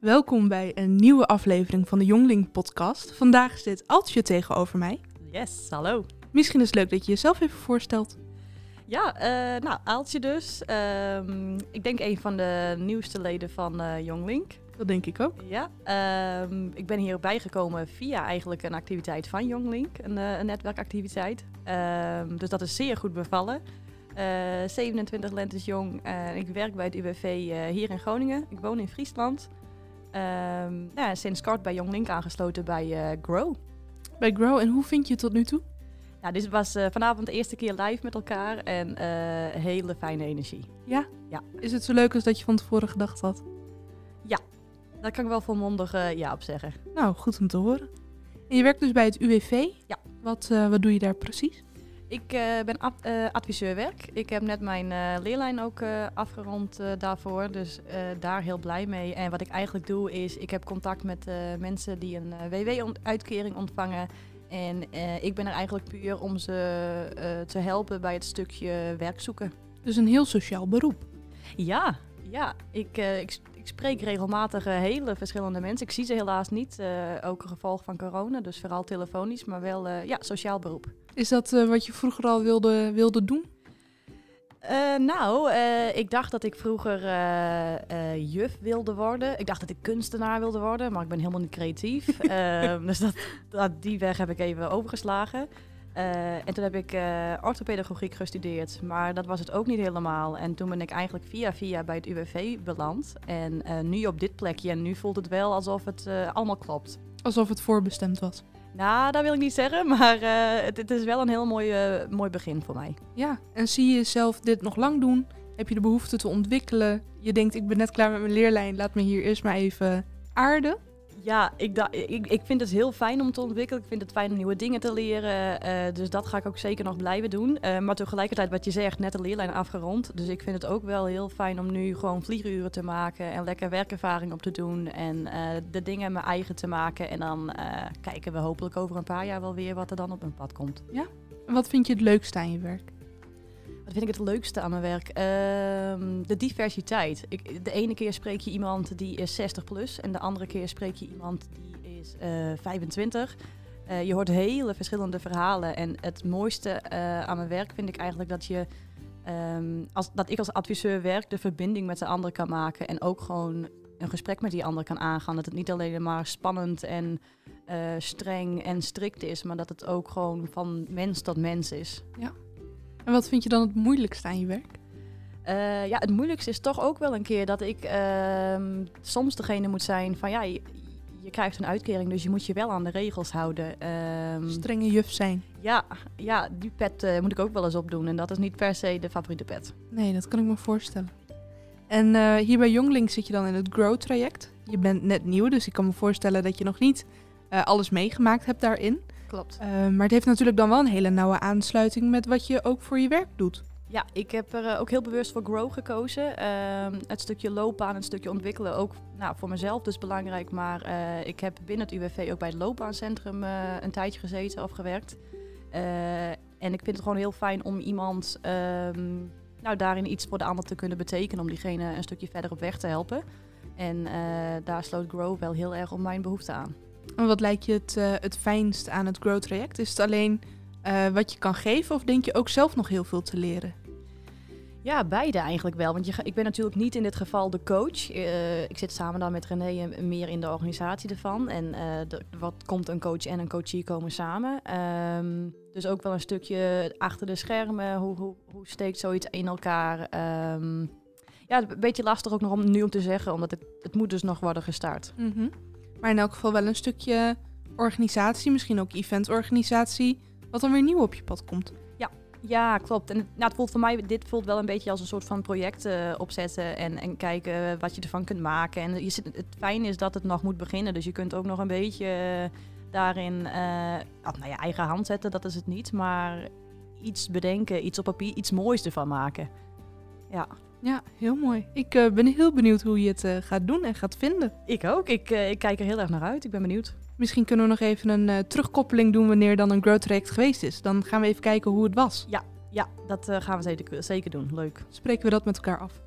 Welkom bij een nieuwe aflevering van de Jonglink podcast. Vandaag zit Aaltje tegenover mij. Yes, hallo. Misschien is het leuk dat je jezelf even voorstelt. Ja, nou, Aaltje dus. Ik denk een van de nieuwste leden van Jonglink. Dat denk ik ook. Ja, ik ben hier bijgekomen via eigenlijk een activiteit van Jonglink, een netwerkactiviteit. Dus dat is zeer goed bevallen. 27 lentes jong. Ik werk bij het UWV hier in Groningen. Ik woon in Friesland. Ja, sinds kort bij Jonglink aangesloten bij Grow. Bij Grow, en hoe vind je het tot nu toe? Nou, dit was vanavond de eerste keer live met elkaar en hele fijne energie. Ja? Ja. Is het zo leuk als dat je van tevoren gedacht had? Ja, daar kan ik wel volmondig ja op zeggen. Nou, goed om te horen. En je werkt dus bij het UWV? Ja. Wat doe je daar precies? Ik ben adviseur werk. Ik heb net mijn leerlijn ook afgerond daarvoor. Dus daar heel blij mee. En wat ik eigenlijk doe is, ik heb contact met mensen die een WW-uitkering ontvangen. En ik ben er eigenlijk puur om ze te helpen bij het stukje werk zoeken. Dus een heel sociaal beroep. Ja, ja. Ik spreek regelmatig hele verschillende mensen. Ik zie ze helaas niet, ook een gevolg van corona. Dus vooral telefonisch, maar wel ja, sociaal beroep. Is dat wat je vroeger al wilde doen? Ik dacht dat ik vroeger juf wilde worden. Ik dacht dat ik kunstenaar wilde worden, maar ik ben helemaal niet creatief. Dus die weg heb ik even overgeslagen. En toen heb ik orthopedagogiek gestudeerd, maar dat was het ook niet helemaal. En toen ben ik eigenlijk via bij het UWV beland. En nu op dit plekje. En nu voelt het wel alsof het allemaal klopt. Alsof het voorbestemd was. Nou, dat wil ik niet zeggen, maar het is wel een heel mooi begin voor mij. Ja, en zie je jezelf dit nog lang doen? Heb je de behoefte te ontwikkelen? Je denkt, ik ben net klaar met mijn leerlijn, laat me hier eerst maar even aarden. Ja, ik vind het heel fijn om te ontwikkelen. Ik vind het fijn om nieuwe dingen te leren. Dus dat ga ik ook zeker nog blijven doen. Maar tegelijkertijd, wat je zegt, net de leerlijn afgerond. Dus ik vind het ook wel heel fijn om nu gewoon vlieguren te maken. En lekker werkervaring op te doen. En de dingen mijn eigen te maken. En dan kijken we hopelijk over een paar jaar wel weer wat er dan op mijn pad komt. Ja. En wat vind je het leukste aan je werk? Wat vind ik het leukste aan mijn werk? De diversiteit. De ene keer spreek je iemand die is 60 plus en de andere keer spreek je iemand die is 25. Je hoort hele verschillende verhalen en het mooiste aan mijn werk vind ik eigenlijk dat je, dat ik als adviseur werk de verbinding met de ander kan maken en ook gewoon een gesprek met die ander kan aangaan. Dat het niet alleen maar spannend en streng en strikt is, maar dat het ook gewoon van mens tot mens is. Ja. En wat vind je dan het moeilijkste aan je werk? Ja, het moeilijkste is toch ook wel een keer dat ik soms degene moet zijn van ja, je krijgt een uitkering, dus je moet je wel aan de regels houden. Strenge juf zijn. Ja, die pet moet ik ook wel eens opdoen en dat is niet per se de favoriete pet. Nee, dat kan ik me voorstellen. En hier bij Jonglink zit je dan in het Grow-traject. Je bent net nieuw, dus ik kan me voorstellen dat je nog niet alles meegemaakt hebt daarin. Klopt. Maar het heeft natuurlijk dan wel een hele nauwe aansluiting met wat je ook voor je werk doet. Ja, ik heb er ook heel bewust voor Grow gekozen. Het stukje loopbaan, het stukje ontwikkelen, ook nou, voor mezelf dus belangrijk. Maar ik heb binnen het UWV ook bij het loopbaancentrum een tijdje gezeten of gewerkt. En ik vind het gewoon heel fijn om iemand daarin iets voor de ander te kunnen betekenen. Om diegene een stukje verder op weg te helpen. En daar sloot Grow wel heel erg op mijn behoefte aan. En wat lijkt je het fijnst aan het Grow-traject? Is het alleen wat je kan geven of denk je ook zelf nog heel veel te leren? Ja, beide eigenlijk wel. Want ik ben natuurlijk niet in dit geval de coach. Ik zit samen dan met René meer in de organisatie ervan. En wat komt een coach en een coachie komen samen. Dus ook wel een stukje achter de schermen. Hoe steekt zoiets in elkaar? Ja, een beetje lastig ook nog om nu om te zeggen. Omdat het moet dus nog worden gestart. Mm-hmm. Maar in elk geval wel een stukje organisatie, misschien ook eventorganisatie, wat dan weer nieuw op je pad komt. Ja, klopt. En het voelt voor mij, dit voelt wel een beetje als een soort van project opzetten en kijken wat je ervan kunt maken. En het fijn is dat het nog moet beginnen, dus je kunt ook nog een beetje daarin eigen hand zetten, dat is het niet. Maar iets bedenken, iets op papier, iets moois ervan maken. Ja. Ja, heel mooi. Ik ben heel benieuwd hoe je het gaat doen en gaat vinden. Ik ook. Ik kijk er heel erg naar uit. Ik ben benieuwd. Misschien kunnen we nog even een terugkoppeling doen wanneer dan een Grow-traject geweest is. Dan gaan we even kijken hoe het was. Ja, dat gaan we zeker doen. Leuk. Spreken we dat met elkaar af.